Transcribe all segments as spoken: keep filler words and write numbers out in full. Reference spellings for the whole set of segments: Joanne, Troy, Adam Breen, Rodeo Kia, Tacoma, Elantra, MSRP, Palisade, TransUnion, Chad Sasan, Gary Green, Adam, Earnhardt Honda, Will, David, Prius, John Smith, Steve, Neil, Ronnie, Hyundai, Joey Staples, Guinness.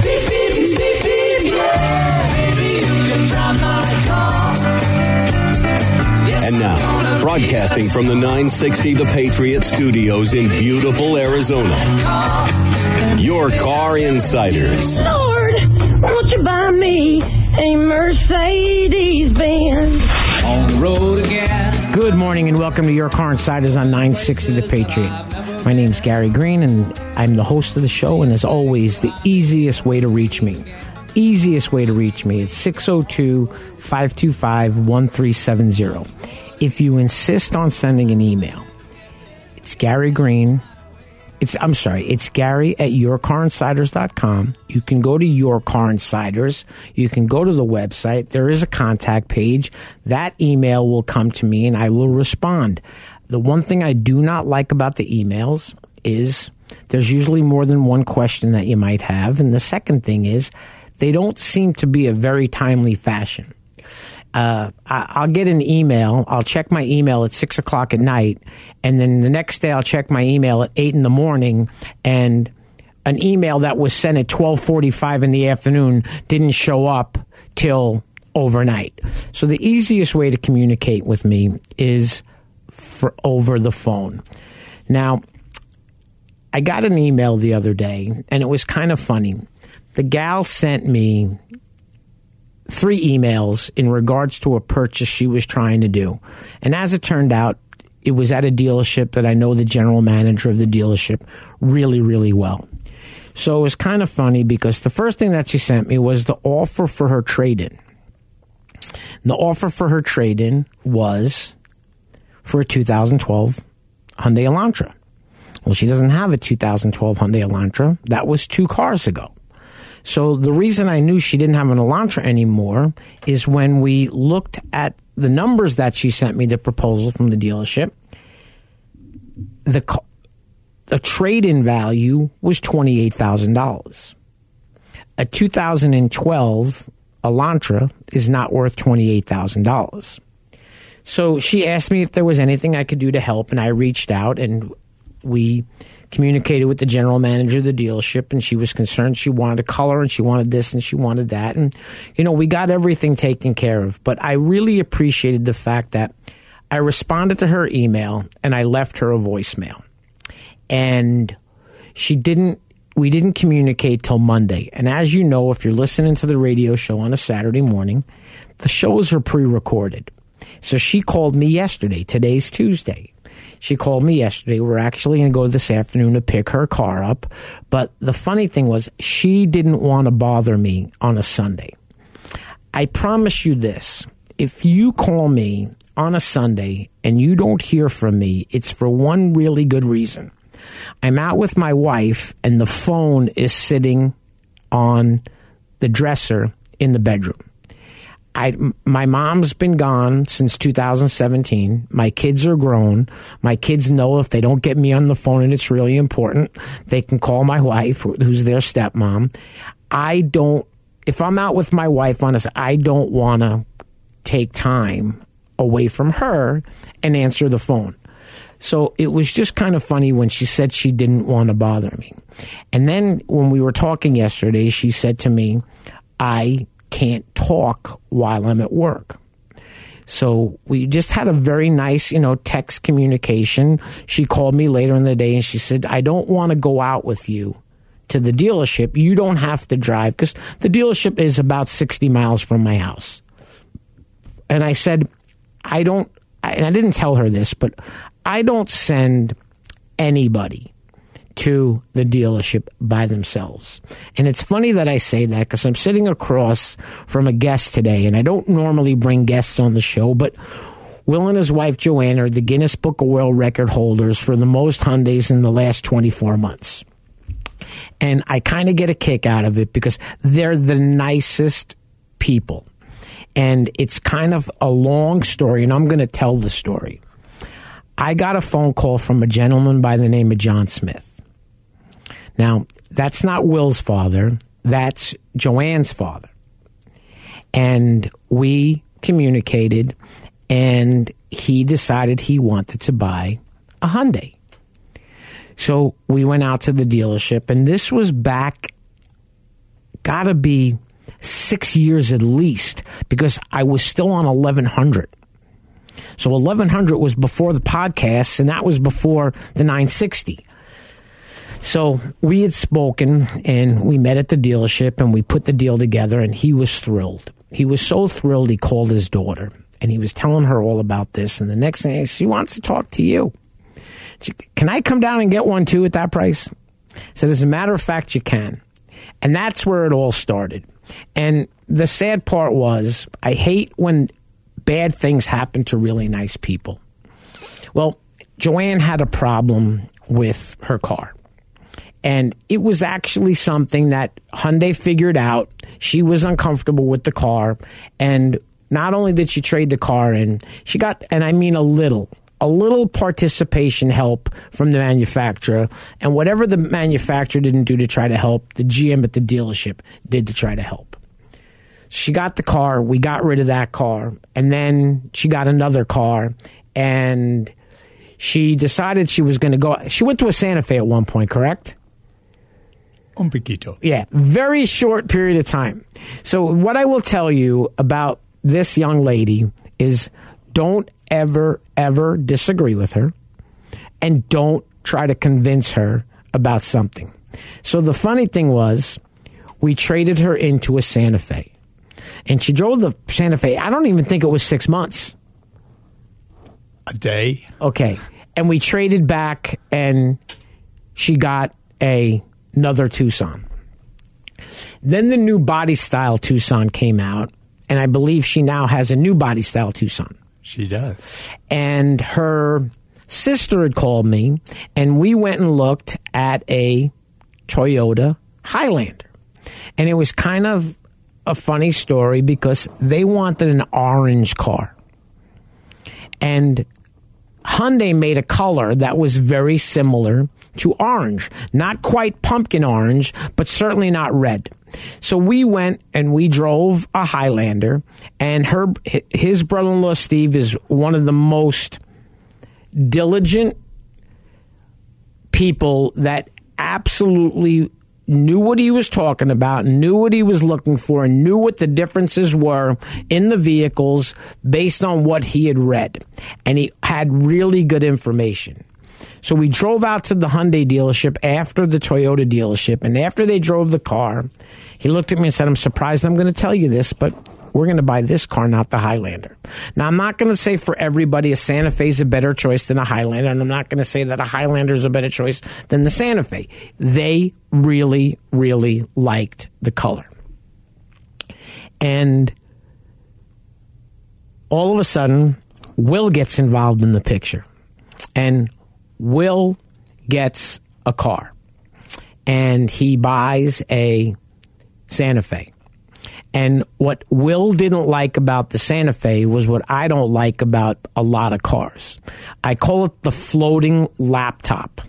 Beep, beep, beep, beep, yeah, baby, you can drive my car. Yes, and now, broadcasting from the nine sixty The Patriot Studios in beautiful Arizona, Your Car Insiders. Lord, won't you buy me a Mercedes Benz? On the road again. Good morning and welcome to Your Car Insiders on nine sixty The Patriot. My name's Gary Green, and I'm the host of the show, and as always, the easiest way to reach me, easiest way to reach me, it's six oh two, five two five, one three seven zero. If you insist on sending an email, it's Gary Green, it's, I'm sorry, it's Gary at your car insiders dot com. You can go to Your Car Insiders, you can go to the website, there is a contact page, that email will come to me, and I will respond. The one thing I do not like about the emails is there's usually more than one question that you might have. And the second thing is they don't seem to be a very timely fashion. Uh, I, I'll get an email. I'll check my email at six o'clock at night. And then the next day I'll check my email at eight in the morning. And an email that was sent at twelve forty-five in the afternoon didn't show up till overnight. So the easiest way to communicate with me is for over the phone. Now, I got an email the other day, and it was kind of funny. The gal sent me three emails in regards to a purchase she was trying to do. And as it turned out, it was at a dealership that I know the general manager of the dealership really, really well. So it was kind of funny because the first thing that she sent me was the offer for her trade-in. And the offer for her trade-in was for a two thousand twelve Hyundai Elantra. Well, she doesn't have a two thousand twelve Hyundai Elantra. That was two cars ago. So the reason I knew she didn't have an Elantra anymore is when we looked at the numbers that she sent me, the proposal from the dealership, the, the trade-in value was twenty-eight thousand dollars. A two thousand twelve Elantra is not worth twenty-eight thousand dollars. So she asked me if there was anything I could do to help, and I reached out, and we communicated with the general manager of the dealership, and she was concerned. She wanted a color, and she wanted this, and she wanted that. And, you know, we got everything taken care of. But I really appreciated the fact that I responded to her email, and I left her a voicemail. And she didn't, we didn't communicate till Monday. And as you know, if you're listening to the radio show on a Saturday morning, the shows are pre-recorded. So she called me yesterday. Today's Tuesday. She called me yesterday. We're actually going to go this afternoon to pick her car up. But the funny thing was, she didn't want to bother me on a Sunday. I promise you this. If you call me on a Sunday and you don't hear from me, it's for one really good reason. I'm out with my wife and the phone is sitting on the dresser in the bedroom. I, my mom's been gone since two thousand seventeen. My kids are grown. My kids know if they don't get me on the phone and it's really important, they can call my wife, who's their stepmom. I don't, if I'm out with my wife, honestly, I don't want to take time away from her and answer the phone. So it was just kind of funny when she said she didn't want to bother me. And then when we were talking yesterday, she said to me, I can't talk while I'm at work. So we just had a very nice, you know, text communication. She called me later in the day and she said, I don't want to go out with you to the dealership. You don't have to drive because the dealership is about sixty miles from my house. And I said, I don't, and I didn't tell her this, but I don't send anybody to the dealership by themselves. And it's funny that I say that because I'm sitting across from a guest today, and I don't normally bring guests on the show, but Will and his wife Joanne are the Guinness Book of World Record holders for the most Hyundais in the last twenty-four months. And I kind of get a kick out of it because they're the nicest people. And it's kind of a long story, and I'm going to tell the story. I got a phone call from a gentleman by the name of John Smith. Now, that's not Will's father. That's Joanne's father. And we communicated, and he decided he wanted to buy a Hyundai. So we went out to the dealership, and this was back, gotta be six years at least, because I was still on eleven hundred. So eleven hundred was before the podcast, and that was before the nine sixty. So we had spoken, and we met at the dealership, and we put the deal together, and he was thrilled. He was so thrilled, he called his daughter, and he was telling her all about this, and the next thing, she wants to talk to you. She, can I come down and get one, too, at that price? So as a matter of fact, you can. And that's where it all started. And the sad part was, I hate when bad things happen to really nice people. Well, Joanne had a problem with her car. And it was actually something that Hyundai figured out. She was uncomfortable with the car. And not only did she trade the car in, she got, and I mean a little, a little participation help from the manufacturer. And whatever the manufacturer didn't do to try to help, the G M at the dealership did to try to help. She got the car. We got rid of that car. And then she got another car. And she decided she was going to go. She went to a Santa Fe at one point, correct? Un poquito. Yeah. Very short period of time. So what I will tell you about this young lady is don't ever, ever disagree with her, and don't try to convince her about something. So the funny thing was, we traded her into a Santa Fe, and she drove the Santa Fe. I don't even think it was six months. A day. Okay. And we traded back, and she got a, another Tucson. Then the new body style Tucson came out, and I believe she now has a new body style Tucson. She does. And her sister had called me, and we went and looked at a Toyota Highlander. And it was kind of a funny story because they wanted an orange car. And Hyundai made a color that was very similar to orange. Not quite pumpkin orange, but certainly not red. So we went and we drove a Highlander, and her his brother-in-law Steve is one of the most diligent people that absolutely knew what he was talking about, knew what he was looking for, and knew what the differences were in the vehicles based on what he had read. And he had really good information. So we drove out to the Hyundai dealership after the Toyota dealership, and after they drove the car, he looked at me and said, I'm surprised I'm going to tell you this, but we're going to buy this car, not the Highlander. Now, I'm not going to say for everybody a Santa Fe is a better choice than a Highlander, and I'm not going to say that a Highlander is a better choice than the Santa Fe. They really, really liked the color. And all of a sudden, Will gets involved in the picture, and Will gets a car, and he buys a Santa Fe. And what Will didn't like about the Santa Fe was what I don't like about a lot of cars. I call it the floating laptop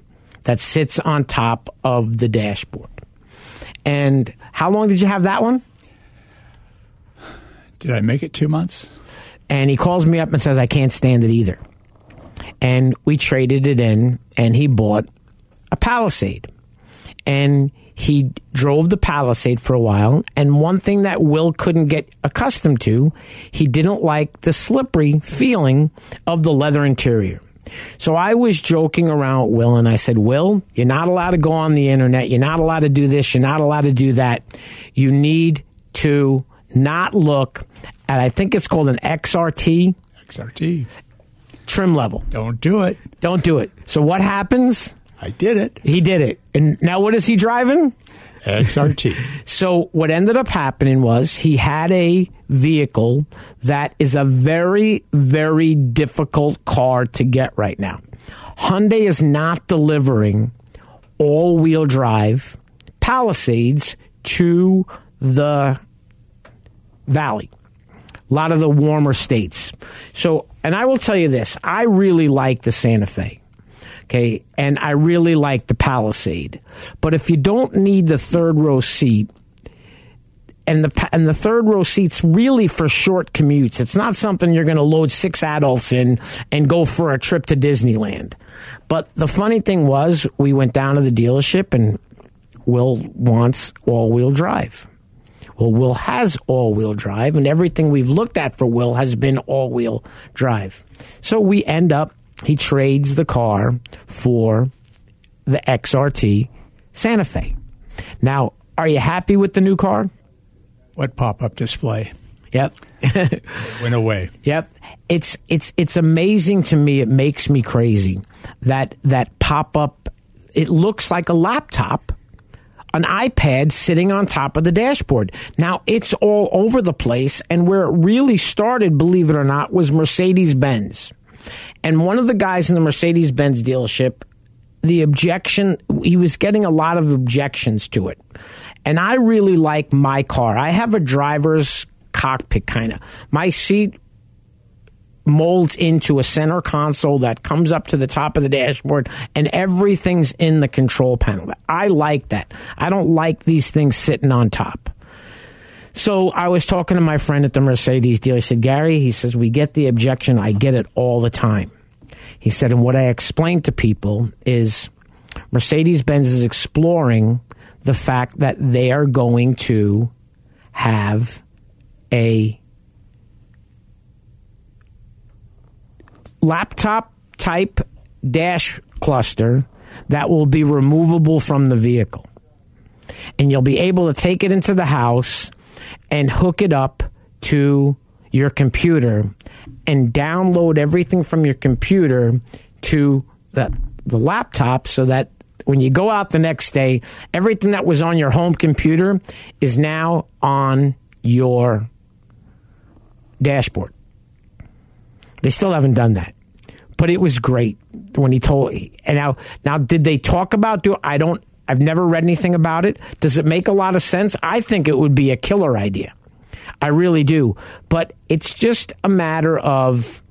that sits on top of the dashboard. And how long did you have that one? Did I make it two months? And he calls me up and says, I can't stand it either. And we traded it in, and he bought a Palisade. And he drove the Palisade for a while. And one thing that Will couldn't get accustomed to, he didn't like the slippery feeling of the leather interior. So I was joking around with Will, and I said, Will, you're not allowed to go on the internet. You're not allowed to do this. You're not allowed to do that. You need to not look at, I think it's called an X R T. X R T. Trim level. Don't do it. Don't do it. So what happens? I did it. He did it. And now what is he driving? X R T. So what ended up happening was he had a vehicle that is a very, very difficult car to get right now. Hyundai is not delivering all-wheel drive Palisades to the valley, a lot of the warmer states. So, and I will tell you this, I really like the Santa Fe, okay, and I really like the Palisade. But if you don't need the third row seat, and the and the third row seat's really for short commutes. It's not something you're going to load six adults in and go for a trip to Disneyland. But the funny thing was, we went down to the dealership, and Will wants all-wheel drive. Well, Will has all-wheel drive, and everything we've looked at for Will has been all-wheel drive. So we end up, he trades the car for the X R T Santa Fe. Now, are you happy with the new car? What pop-up display? Yep. Went away. Yep. It's it's it's amazing to me. It makes me crazy that that pop-up, it looks like a laptop, an iPad sitting on top of the dashboard. Now, it's all over the place, and where it really started, believe it or not, was Mercedes-Benz. And one of the guys in the Mercedes-Benz dealership, the objection, he was getting a lot of objections to it. And I really like my car. I have a driver's cockpit, kind of. My seat molds into a center console that comes up to the top of the dashboard, and everything's in the control panel. I like that. I don't like these things sitting on top. So I was talking to my friend at the Mercedes dealer. He said, Gary, he says, we get the objection. I get it all the time. He said, and what I explained to people is Mercedes-Benz is exploring the fact that they are going to have a laptop-type dash cluster that will be removable from the vehicle. And you'll be able to take it into the house and hook it up to your computer and download everything from your computer to the, the laptop, so that when you go out the next day, everything that was on your home computer is now on your dashboard. They still haven't done that, but it was great when he told. And now, now did they talk about do? I don't. I've never read anything about it. Does it make a lot of sense? I think it would be a killer idea. I really do. But it's just a matter of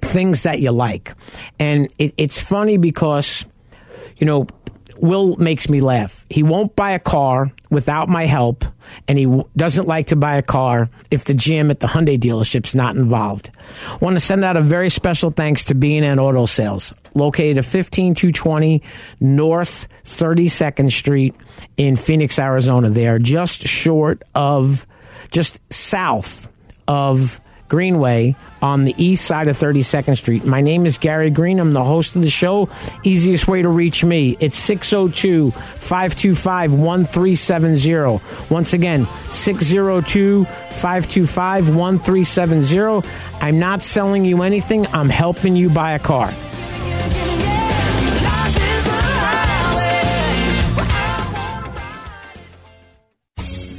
things that you like, and it, it's funny because, you know, Will makes me laugh. He won't buy a car without my help, and he w- doesn't like to buy a car if the G M at the Hyundai dealership's not involved. I want to send out a very special thanks to B and N Auto Sales, located at fifteen two twenty North thirty-second Street in Phoenix, Arizona. They are just short of, just south of Greenway on the east side of thirty-second Street. My name is Gary Green. I'm the host of the show. Easiest way to reach me, it's six oh two, five two five, one three seven zero. Once again, six oh two, five two five, one three seven zero. I'm not selling you anything. I'm helping you buy a car.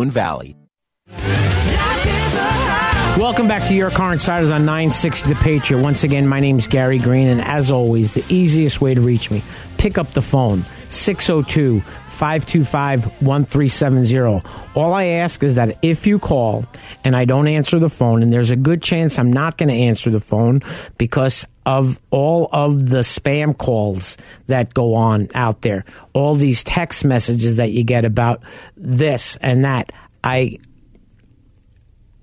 Valley. Welcome back to Your Car Insiders on nine sixty The Patriot. Once again, my name's Gary Green, and as always, the easiest way to reach me, pick up the phone, six oh two, five two five, one three seven zero. All I ask is that if you call and I don't answer the phone, and there's a good chance I'm not going to answer the phone because of all of the spam calls that go on out there, all these text messages that you get about this and that, I...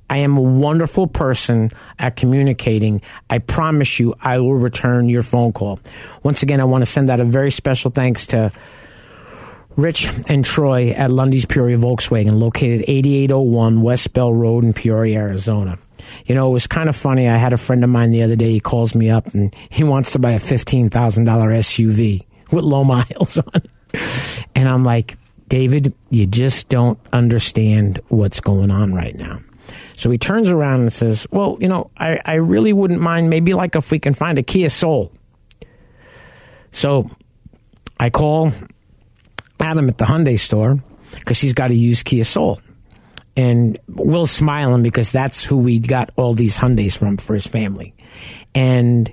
I am a wonderful person at communicating. I promise you I will return your phone call. Once again, I want to send out a very special thanks to Rich and Troy at Lundy's Peoria Volkswagen, located eighty-eight oh one West Bell Road in Peoria, Arizona. You know, it was kind of funny. I had a friend of mine the other day. He calls me up, and he wants to buy a fifteen thousand dollars S U V with low miles on it. And I'm like, David, you just don't understand what's going on right now. So he turns around and says, well, you know, I, I really wouldn't mind maybe like if we can find a Kia Soul. So I call Adam at the Hyundai store because she's got a used Kia Soul. And Will's smiling because that's who we got all these Hyundais from for his family. And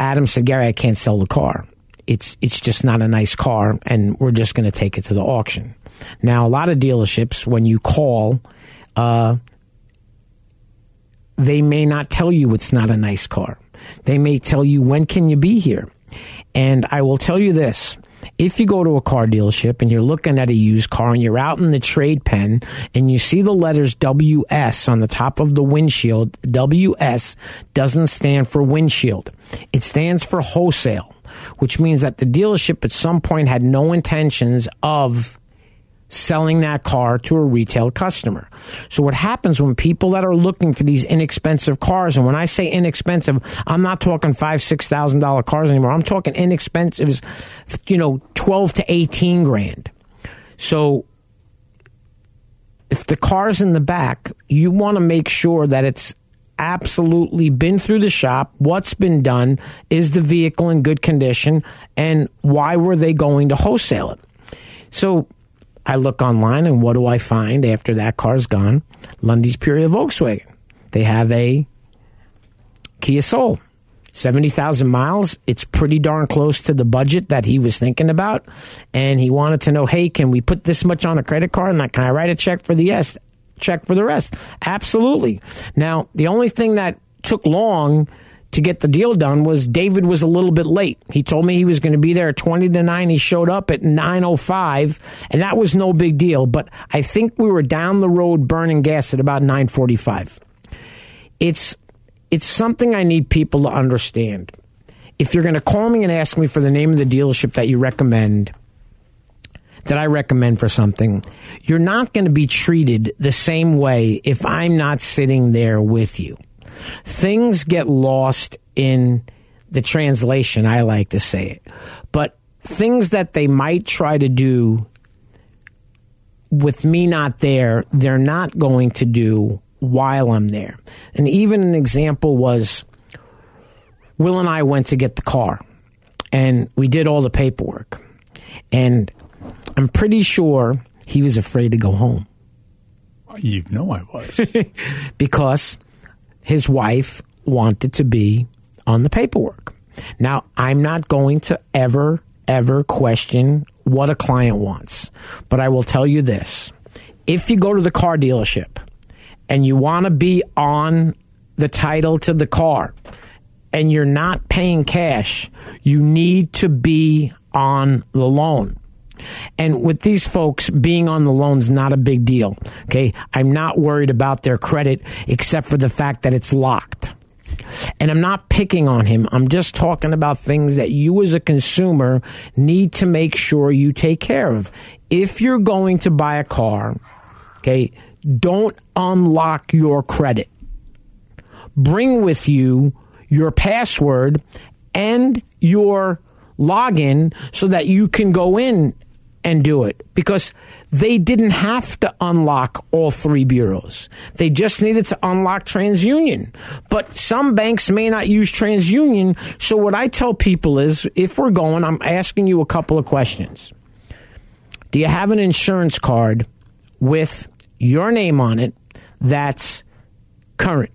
Adam said, Gary, I can't sell the car. It's, it's just not a nice car, and we're just going to take it to the auction. Now, a lot of dealerships, when you call... Uh, they may not tell you it's not a nice car. They may tell you, when can you be here? And I will tell you this. If you go to a car dealership and you're looking at a used car and you're out in the trade pen and you see the letters W S on the top of the windshield, W S doesn't stand for windshield. It stands for wholesale, which means that the dealership at some point had no intentions of selling that car to a retail customer. So what happens when people that are looking for these inexpensive cars, and when I say inexpensive, I'm not talking five, six thousand dollar cars anymore. I'm talking inexpensive, you know, twelve to eighteen grand. So if the car's in the back, you want to make sure that it's absolutely been through the shop, what's been done, is the vehicle in good condition, and why were they going to wholesale it? So I look online, and what do I find after that car's gone? Lundy's Peoria Volkswagen. They have a Kia Soul. seventy thousand miles. It's pretty darn close to the budget that he was thinking about. And he wanted to know, hey, can we put this much on a credit card? And can I write a check for the S, check for the rest? Absolutely. Now, the only thing that took long to get the deal done was David was a little bit late. He told me he was going to be there at twenty to nine. He showed up at nine oh five, and that was no big deal. But I think we were down the road burning gas at about nine forty-five. It's it's something I need people to understand. If you're going to call me and ask me for the name of the dealership that you recommend, that I recommend for something, you're not going to be treated the same way if I'm not sitting there with you. Things get lost in the translation, I like to say it. But things that they might try to do with me not there, they're not going to do while I'm there. And even an example was, Will and I went to get the car, and we did all the paperwork. And I'm pretty sure he was afraid to go home. You know I was. Because... his wife wanted to be on the paperwork. Now, I'm not going to ever, ever question what a client wants. But I will tell you this. If you go to the car dealership and you want to be on the title to the car and you're not paying cash, you need to be on the loan. And with these folks, being on the loan's not a big deal. Okay, I'm not worried about their credit except for the fact that it's locked. And I'm not picking on him. I'm just talking about things that you as a consumer need to make sure you take care of. If you're going to buy a car, okay, don't unlock your credit. Bring with you your password and your login so that you can go in and do it, because they didn't have to unlock all three bureaus. They just needed to unlock TransUnion. But some banks may not use TransUnion. So what I tell people is, if we're going, I'm asking you a couple of questions. Do you have an insurance card with your name on it that's current?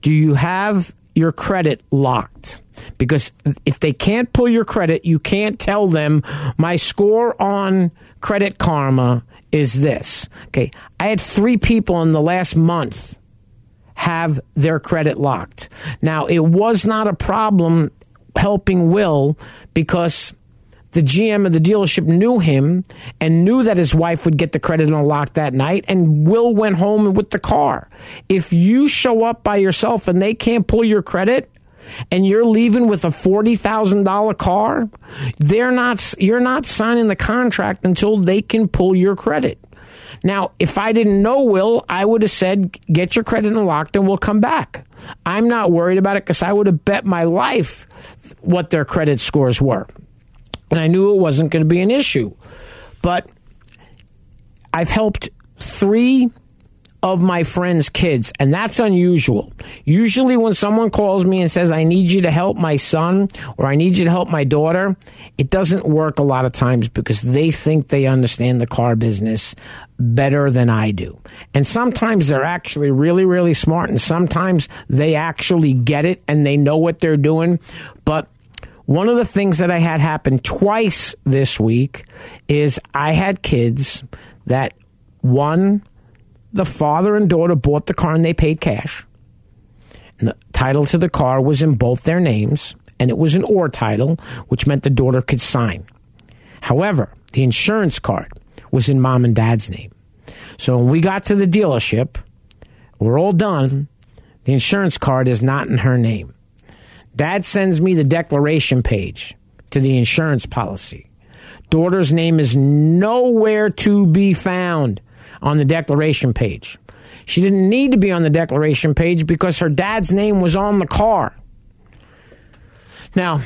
Do you have your credit locked? Because if they can't pull your credit, you can't tell them my score on Credit Karma is this. Okay, I had three people in the last month have their credit locked. Now, it was not a problem helping Will, because the G M of the dealership knew him and knew that his wife would get the credit unlocked that night, and Will went home with the car. If you show up by yourself and they can't pull your credit, and you're leaving with a forty thousand dollars car, they're not, you're not signing the contract until they can pull your credit. Now, if I didn't know Will, I would have said, get your credit unlocked and we'll come back. I'm not worried about it, because I would have bet my life what their credit scores were. And I knew it wasn't going to be an issue. But I've helped three of my friends' kids, and that's unusual. Usually when someone calls me and says, I need you to help my son, or I need you to help my daughter, it doesn't work a lot of times, because they think they understand the car business better than I do. And sometimes they're actually really, really smart, and sometimes they actually get it and they know what they're doing. But one of the things that I had happen twice this week is I had kids that, one, the father and daughter bought the car and they paid cash. And the title to the car was in both their names, and it was an or title, which meant the daughter could sign. However, the insurance card was in mom and dad's name. So when we got to the dealership, we're all done. The insurance card is not in her name. Dad sends me the declaration page to the insurance policy. Daughter's name is nowhere to be found on the declaration page. She didn't need to be on the declaration page because her dad's name was on the car. Now,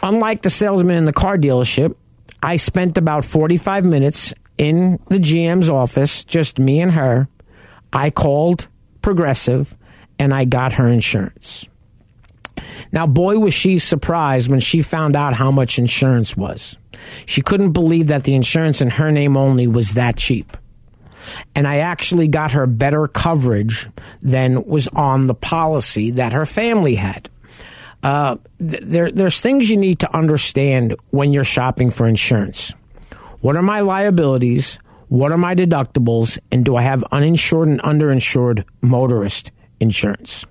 unlike the salesman in the car dealership, I spent about forty-five minutes in the G M's office, just me and her. I called Progressive and I got her insurance. Now, boy, was she surprised when she found out how much insurance was. She couldn't believe that the insurance in her name only was that cheap. And I actually got her better coverage than was on the policy that her family had. Uh, th- there, there's things you need to understand when you're shopping for insurance. What are my liabilities? What are my deductibles? And do I have uninsured and underinsured motorist insurance?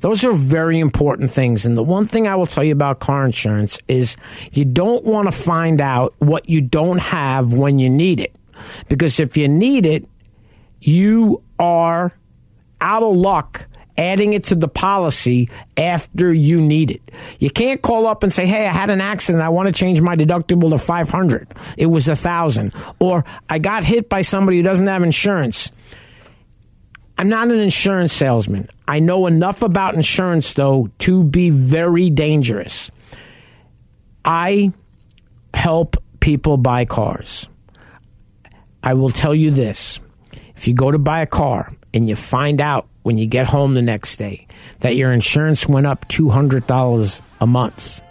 Those are very important things. And the one thing I will tell you about car insurance is you don't want to find out what you don't have when you need it. Because if you need it, you are out of luck adding it to the policy after you need it. You can't call up and say, hey, I had an accident. I want to change my deductible to five hundred. It was one thousand. Or I got hit by somebody who doesn't have insurance. I'm not an insurance salesman. I know enough about insurance, though, to be very dangerous. I help people buy cars. I will tell you this. If you go to buy a car and you find out when you get home the next day that your insurance went up two hundred dollars a month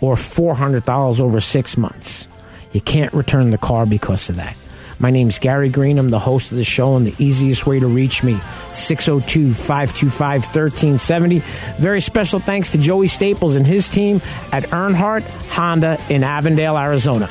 or four hundred dollars over six months, you can't return the car because of that. My name's Gary Green. I'm the host of the show, and the easiest way to reach me, six oh two, five two five, one three seven oh. Very special thanks to Joey Staples and his team at Earnhardt Honda in Avondale, Arizona.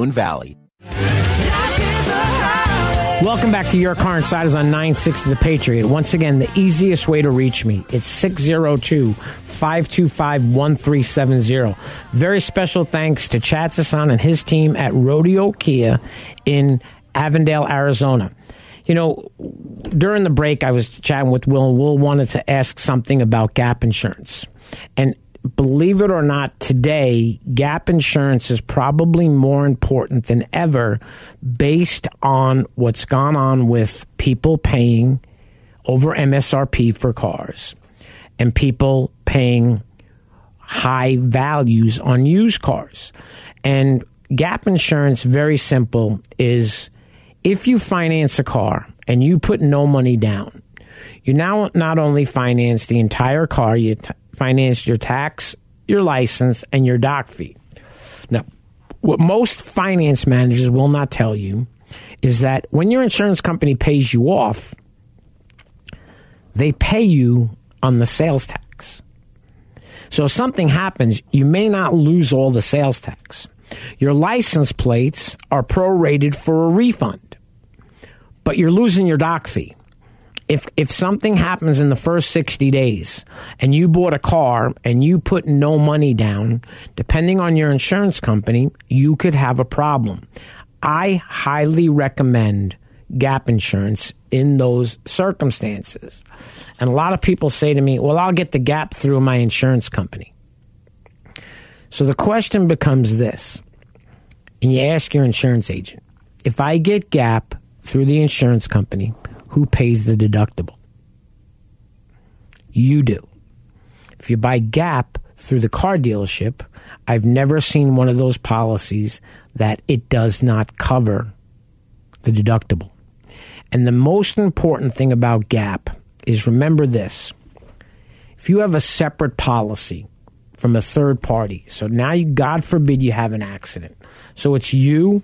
Valley. Welcome back to Your Car Insiders on nine sixty The Patriot. Once again, the easiest way to reach me, it's six oh two, five two five, one three seven zero. Very special thanks to Chad Sasan and his team at Rodeo Kia in Avondale, Arizona. You know, during the break, I was chatting with Will, and Will wanted to ask something about gap insurance. And believe it or not, today, gap insurance is probably more important than ever based on what's gone on with people paying over M S R P for cars and people paying high values on used cars. And gap insurance, very simple, is if you finance a car and you put no money down, you now not only finance the entire car, you t- finance your tax, your license, and your doc fee. Now, what most finance managers will not tell you is that when your insurance company pays you off, they pay you on the sales tax. So if something happens, you may not lose all the sales tax. Your license plates are prorated for a refund, but you're losing your doc fee. If if something happens in the first sixty days and you bought a car and you put no money down, depending on your insurance company, you could have a problem. I highly recommend gap insurance in those circumstances. And a lot of people say to me, well, I'll get the gap through my insurance company. So the question becomes this, and you ask your insurance agent, if I get gap through the insurance company, who pays the deductible? You do. If you buy gap through the car dealership, I've never seen one of those policies that it does not cover the deductible. And the most important thing about gap is remember this. If you have a separate policy from a third party, so now you, God forbid you have an accident. So it's you,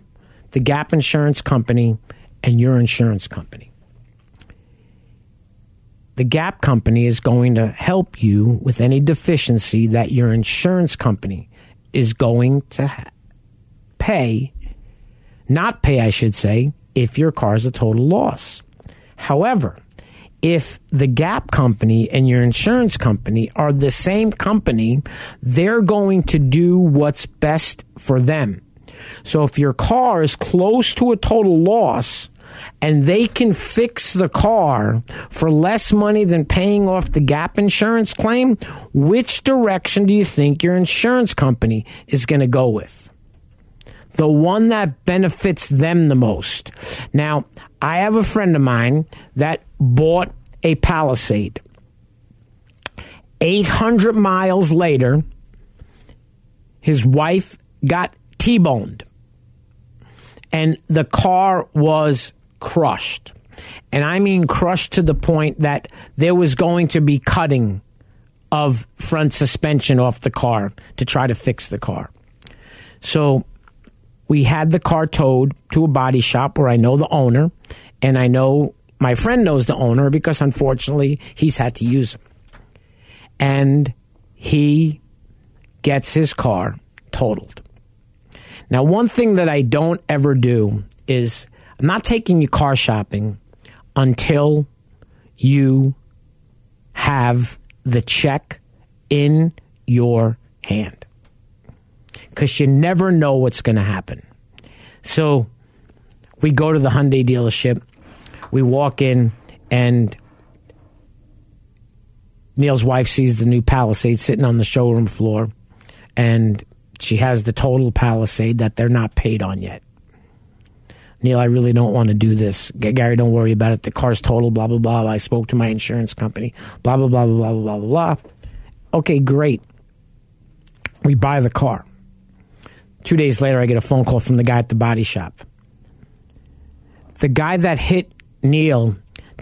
the gap insurance company, and your insurance company. The gap company is going to help you with any deficiency that your insurance company is going to ha- pay, not pay, I should say, if your car is a total loss. However, if the gap company and your insurance company are the same company, they're going to do what's best for them. So if your car is close to a total loss, and they can fix the car for less money than paying off the gap insurance claim, which direction do you think your insurance company is going to go with? The one that benefits them the most. Now, I have a friend of mine that bought a Palisade. eight hundred miles later, his wife got T-boned, and the car was crushed. And I mean crushed to the point that there was going to be cutting of front suspension off the car to try to fix the car. So we had the car towed to a body shop where I know the owner, and I know my friend knows the owner because unfortunately he's had to use him. And he gets his car totaled. Now, one thing that I don't ever do is I'm not taking you car shopping until you have the check in your hand, because you never know what's going to happen. So we go to the Hyundai dealership. We walk in, and Neil's wife sees the new Palisade sitting on the showroom floor, and she has the total Palisade that they're not paid on yet. Neil, I really don't want to do this. Gary, don't worry about it. The car's total, blah, blah, blah. I spoke to my insurance company, blah, blah, blah, blah, blah, blah, blah. Okay, great. We buy the car. Two days later, I get a phone call from the guy at the body shop. The guy that hit Neil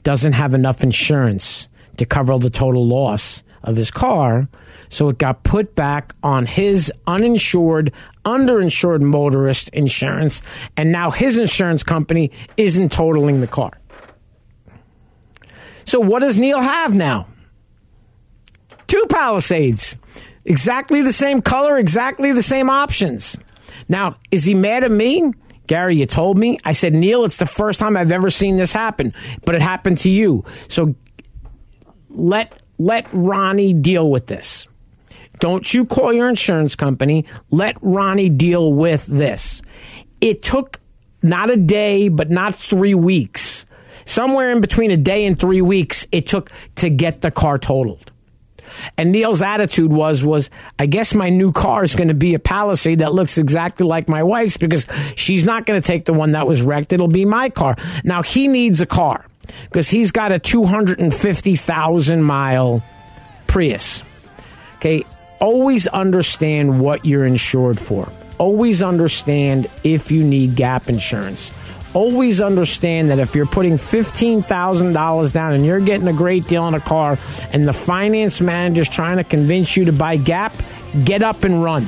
doesn't have enough insurance to cover the total loss of his car, so it got put back on his uninsured, underinsured motorist insurance, and now his insurance company isn't totaling the car. So what does Neil have now? Two Palisades. Exactly the same color, exactly the same options. Now, is he mad at me? Gary, you told me. I said, Neil, it's the first time I've ever seen this happen, but it happened to you. So let let Ronnie deal with this. Don't you call your insurance company. Let Ronnie deal with this. It took not a day, but not three weeks. Somewhere in between a day and three weeks, it took to get the car totaled. And Neil's attitude was, was I guess my new car is going to be a Palisade that looks exactly like my wife's because she's not going to take the one that was wrecked. It'll be my car. Now, he needs a car because he's got a two hundred fifty thousand mile Prius. Okay, always understand what you're insured for. Always understand if you need gap insurance. Always understand that if you're putting fifteen thousand dollars down and you're getting a great deal on a car and the finance manager's trying to convince you to buy Gap, get up and run.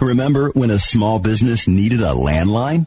Remember when a small business needed a landline?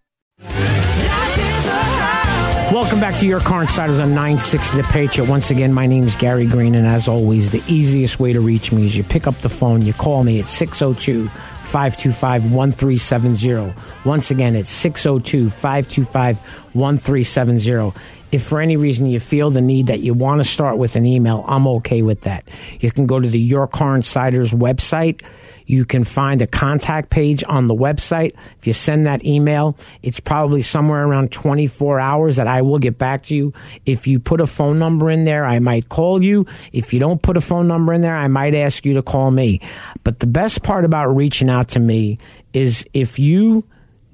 Welcome back to Your Car Insiders on nine sixty The Patriot. Once again, my name is Gary Green, and as always, the easiest way to reach me is you pick up the phone, you call me at six oh two, five two five, one three seven zero. Once again, it's six oh two, five two five, one three seven zero. If for any reason you feel the need that you want to start with an email, I'm okay with that. You can go to the Your Car Insiders website. You can find a contact page on the website. If you send that email, it's probably somewhere around twenty-four hours that I will get back to you. If you put a phone number in there, I might call you. If you don't put a phone number in there, I might ask you to call me. But the best part about reaching out to me is if you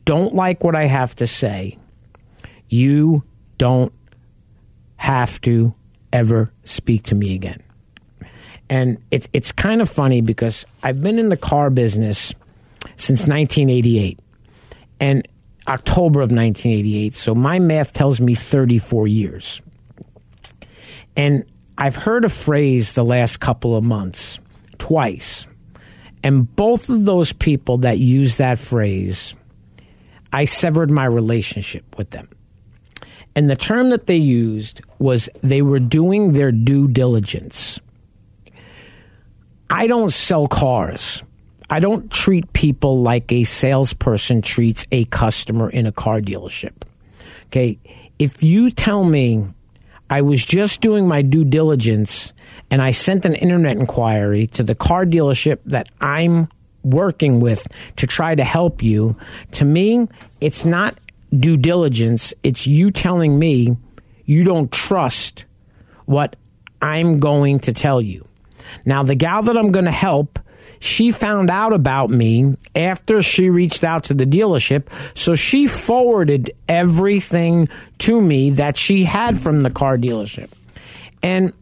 don't like what I have to say, you don't have to ever speak to me again. And it, it's kind of funny because I've been in the car business since nineteen eighty-eight and October of nineteen eighty-eight. So my math tells me thirty-four years. And I've heard a phrase the last couple of months twice. And both of those people that use that phrase, I severed my relationship with them. And the term that they used was they were doing their due diligence. I don't sell cars. I don't treat people like a salesperson treats a customer in a car dealership. Okay, if you tell me I was just doing my due diligence and I sent an internet inquiry to the car dealership that I'm working with to try to help you, to me, it's not due diligence. It's you telling me you don't trust what I'm going to tell you. Now, the gal that I'm going to help, she found out about me after she reached out to the dealership, so she forwarded everything to me that she had from the car dealership. And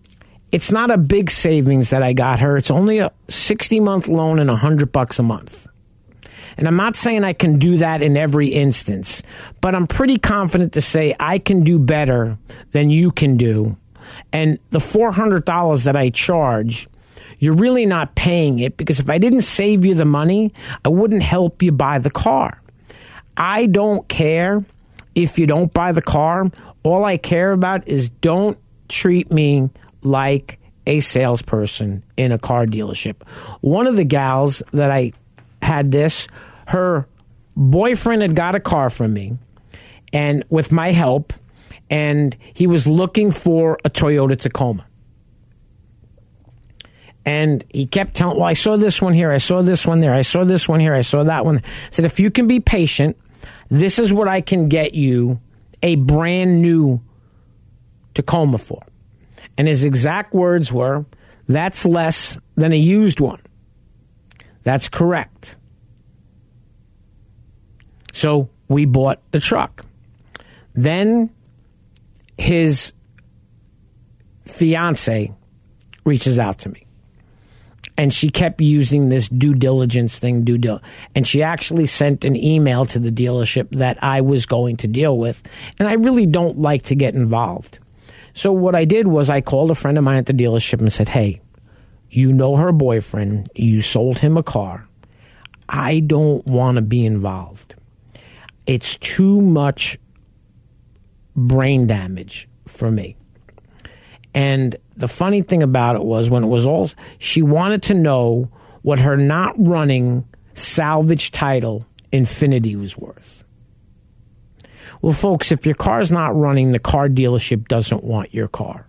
it's not a big savings that I got her. It's only a sixty-month loan and one hundred bucks a month. And I'm not saying I can do that in every instance, but I'm pretty confident to say I can do better than you can do. And the four hundred dollars that I charge, you're really not paying it, because if I didn't save you the money, I wouldn't help you buy the car. I don't care if you don't buy the car. All I care about is don't treat me like a salesperson in a car dealership. One of the gals that I had this, her boyfriend had got a car from me, and with my help, and he was looking for a Toyota Tacoma. And he kept telling, well, I saw this one here, I saw this one there, I saw this one here, I saw that one. I said, if you can be patient, this is what I can get you a brand new Tacoma for. And his exact words were, that's less than a used one. That's correct. So we bought the truck. Then his fiance reaches out to me. And she kept using this due diligence thing, due dil- and she actually sent an email to the dealership that I was going to deal with. And I really don't like to get involved. So what I did was I called a friend of mine at the dealership and said, hey, you know her boyfriend. You sold him a car. I don't want to be involved. It's too much brain damage for me. And the funny thing about it was, when it was all, she wanted to know what her not running salvage title Infinity was worth. Well, folks, if your car's not running, the car dealership doesn't want your car.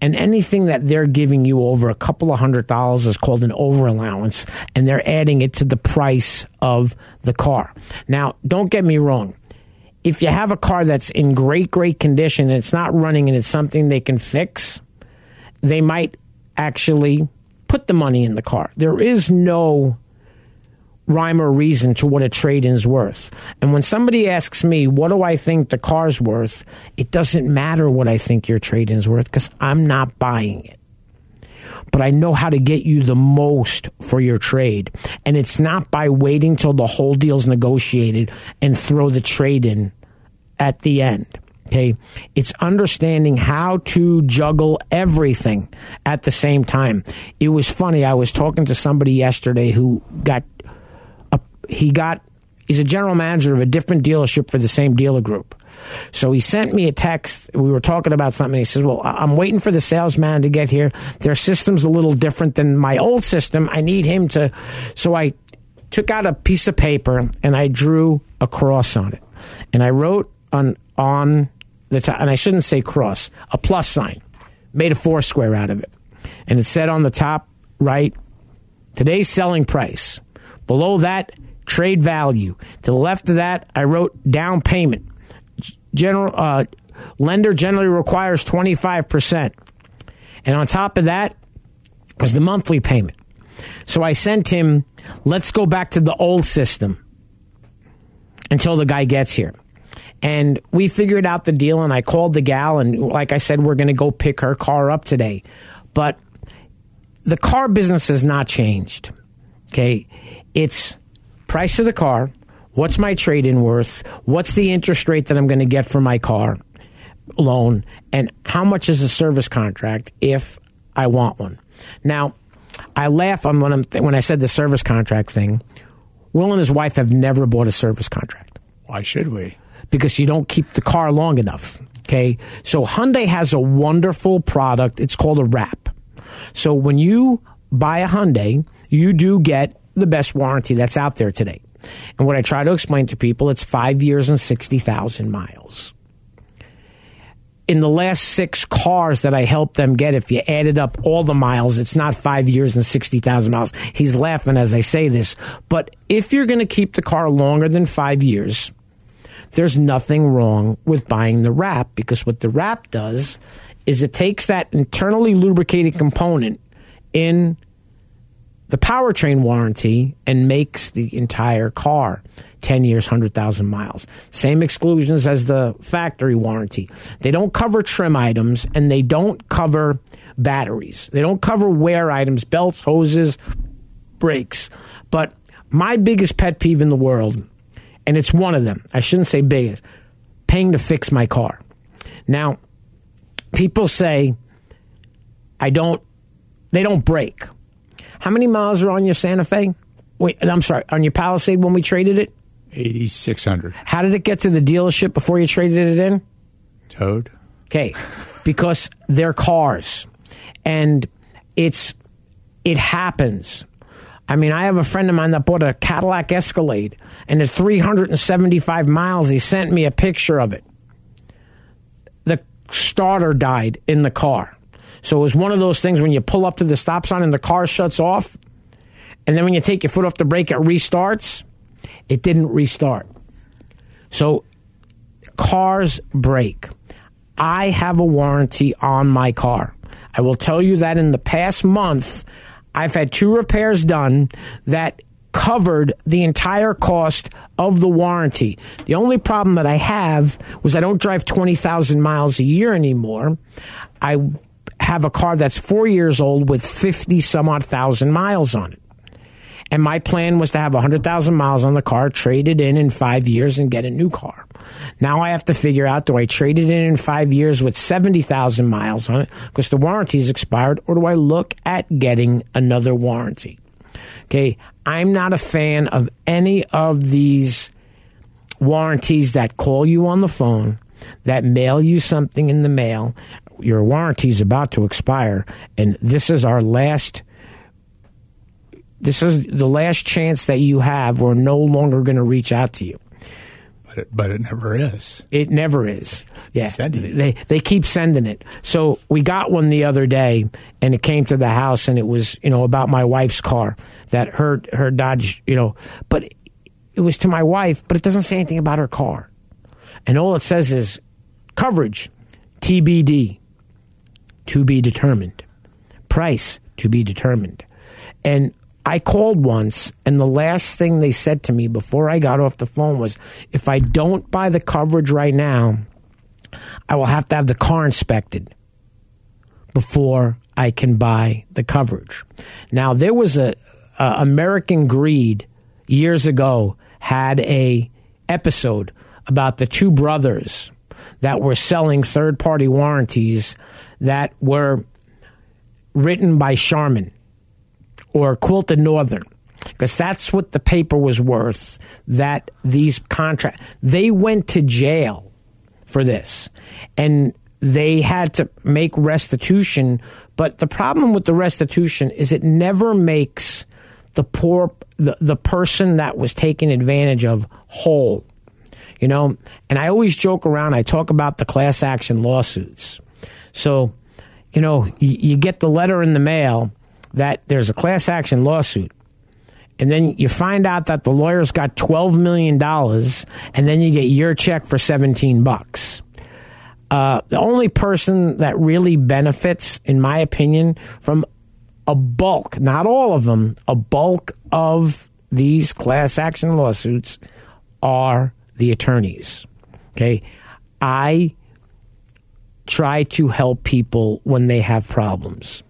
And anything that they're giving you over a couple of hundred dollars is called an over allowance, and they're adding it to the price of the car. Now, don't get me wrong. If you have a car that's in great, great condition and it's not running and it's something they can fix, they might actually put the money in the car. There is no rhyme or reason to what a trade-in's worth. And when somebody asks me, what do I think the car's worth? It doesn't matter what I think your trade-in's worth, because I'm not buying it. But I know how to get you the most for your trade. And it's not by waiting till the whole deal's negotiated and throw the trade in at the end. Okay? It's understanding how to juggle everything at the same time. It was funny. I was talking to somebody yesterday who got, a, he got, he's a general manager of a different dealership for the same dealer group. So he sent me a text. We were talking about something. He says, well, I'm waiting for the salesman to get here. Their system's a little different than my old system. I need him to. So I took out a piece of paper and I drew a cross on it. And I wrote on, on the top, and I shouldn't say cross, a plus sign. Made a four square out of it. And it said on the top right, today's selling price. Below that, trade value. To the left of that, I wrote down payment. General uh, lender generally requires twenty-five percent. And on top of that was the monthly payment. So I sent him, let's go back to the old system until the guy gets here. And we figured out the deal, and I called the gal, and like I said, we're going to go pick her car up today. But the car business has not changed. Okay, it's price of the car. What's my trade-in worth? What's the interest rate that I'm going to get for my car loan? And how much is a service contract if I want one? Now, I laugh on when, I'm th- when I said the service contract thing. Will and his wife have never bought a service contract. Why should we? Because you don't keep the car long enough. Okay, so Hyundai has a wonderful product. It's called a wrap. So when you buy a Hyundai, you do get the best warranty that's out there today. And what I try to explain to people, it's five years and sixty thousand miles. In the last six cars that I helped them get, if you added up all the miles, it's not five years and sixty thousand miles. He's laughing as I say this. But if you're going to keep the car longer than five years, there's nothing wrong with buying the wrap, because what the wrap does is it takes that internally lubricated component in the powertrain warranty and makes the entire car ten years, one hundred thousand miles. Same exclusions as the factory warranty. They don't cover trim items, and they don't cover batteries. They don't cover wear items, belts, hoses, brakes. But my biggest pet peeve in the world, and it's one of them, I shouldn't say biggest, paying to fix my car. Now, people say, I don't, they don't break. How many miles are on your Santa Fe? Wait, I'm sorry, on your Palisade when we traded it? eighty-six hundred. How did it get to the dealership before you traded it in? Towed. Okay, because they're cars, and it's it happens. I mean, I have a friend of mine that bought a Cadillac Escalade, and at three hundred seventy-five miles, he sent me a picture of it. The starter died in the car. So it was one of those things when you pull up to the stop sign and the car shuts off, and then when you take your foot off the brake, it restarts. It didn't restart. So cars break. I have a warranty on my car. I will tell you that in the past month, I've had two repairs done that covered the entire cost of the warranty. The only problem that I have was I don't drive twenty thousand miles a year anymore. I have a car that's four years old with fifty some odd thousand miles on it. And my plan was to have one hundred thousand miles on the car, trade it in in five years, and get a new car. Now I have to figure out, do I trade it in in five years with seventy thousand miles on it because the warranty is expired, or do I look at getting another warranty? Okay, I'm not a fan of any of these warranties that call you on the phone, that mail you something in the mail. Your warranty is about to expire, and this is our last This is the last chance that you have. We're no longer going to reach out to you. But it, but it never is. It never is. Yeah. They, they keep sending it. So we got one the other day, and it came to the house, and it was, you know, about my wife's car, that her, her Dodge, you know. But it was to my wife, but it doesn't say anything about her car. And all it says is coverage, T B D, to be determined. Price, to be determined. And I called once, and the last thing they said to me before I got off the phone was, if I don't buy the coverage right now, I will have to have the car inspected before I can buy the coverage. Now, there was a, a American Greed years ago had a episode about the two brothers that were selling third-party warranties that were written by Charmin. Or Quilted Northern, because that's what the paper was worth, that these contracts. They went to jail for this, and they had to make restitution, but the problem with the restitution is it never makes the poor, the, the person that was taken advantage of whole. You know, and I always joke around, I talk about the class action lawsuits. So, you know, you, you get the letter in the mail that there's a class action lawsuit, and then you find out that the lawyer's got twelve million dollars, and then you get your check for seventeen bucks. Uh, the only person that really benefits, in my opinion, from a bulk, not all of them, a bulk of these class action lawsuits are the attorneys. Okay, I try to help people when they have problems.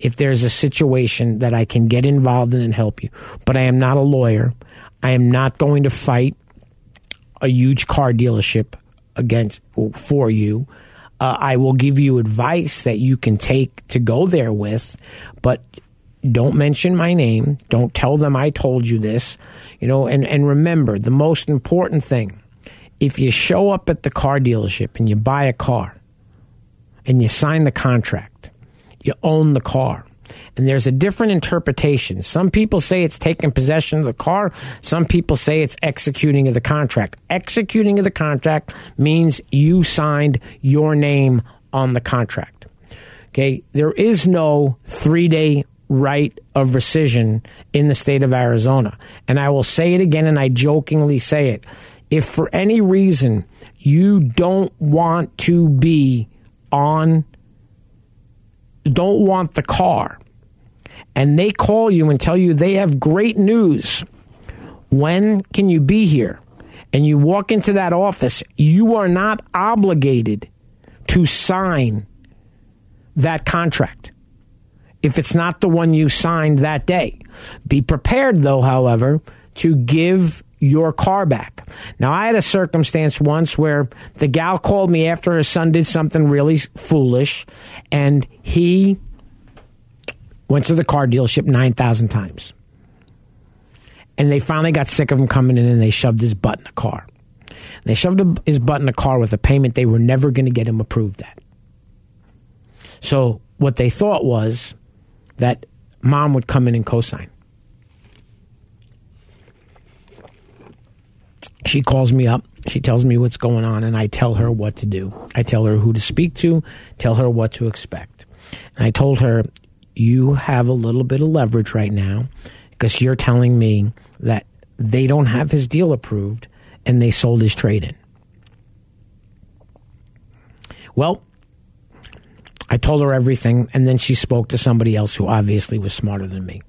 If there's a situation that I can get involved in and help you. But I am not a lawyer. I am not going to fight a huge car dealership against for you. Uh, I will give you advice that you can take to go there with, but don't mention my name. Don't tell them I told you this. You know, and, and remember, the most important thing, if you show up at the car dealership and you buy a car and you sign the contract, you own the car. And there's a different interpretation. Some people say it's taking possession of the car. Some people say it's executing of the contract. Executing of the contract means you signed your name on the contract. Okay, there is no three-day right of rescission in the state of Arizona. And I will say it again, and I jokingly say it. If for any reason you don't want to be on don't want the car, and they call you and tell you they have great news, when can you be here? And you walk into that office, you are not obligated to sign that contract if it's not the one you signed that day. Be prepared, though, however, to give your car back. Now, I had a circumstance once where the gal called me after her son did something really foolish, and he went to the car dealership nine thousand times. And they finally got sick of him coming in, and they shoved his butt in the car. They shoved a, his butt in the car with a payment they were never going to get him approved at. So what they thought was that mom would come in and co-sign. She calls me up. She tells me what's going on, and I tell her what to do. I tell her who to speak to, tell her what to expect. And I told her, you have a little bit of leverage right now because you're telling me that they don't have his deal approved and they sold his trade in. Well, I told her everything, and then she spoke to somebody else who obviously was smarter than me.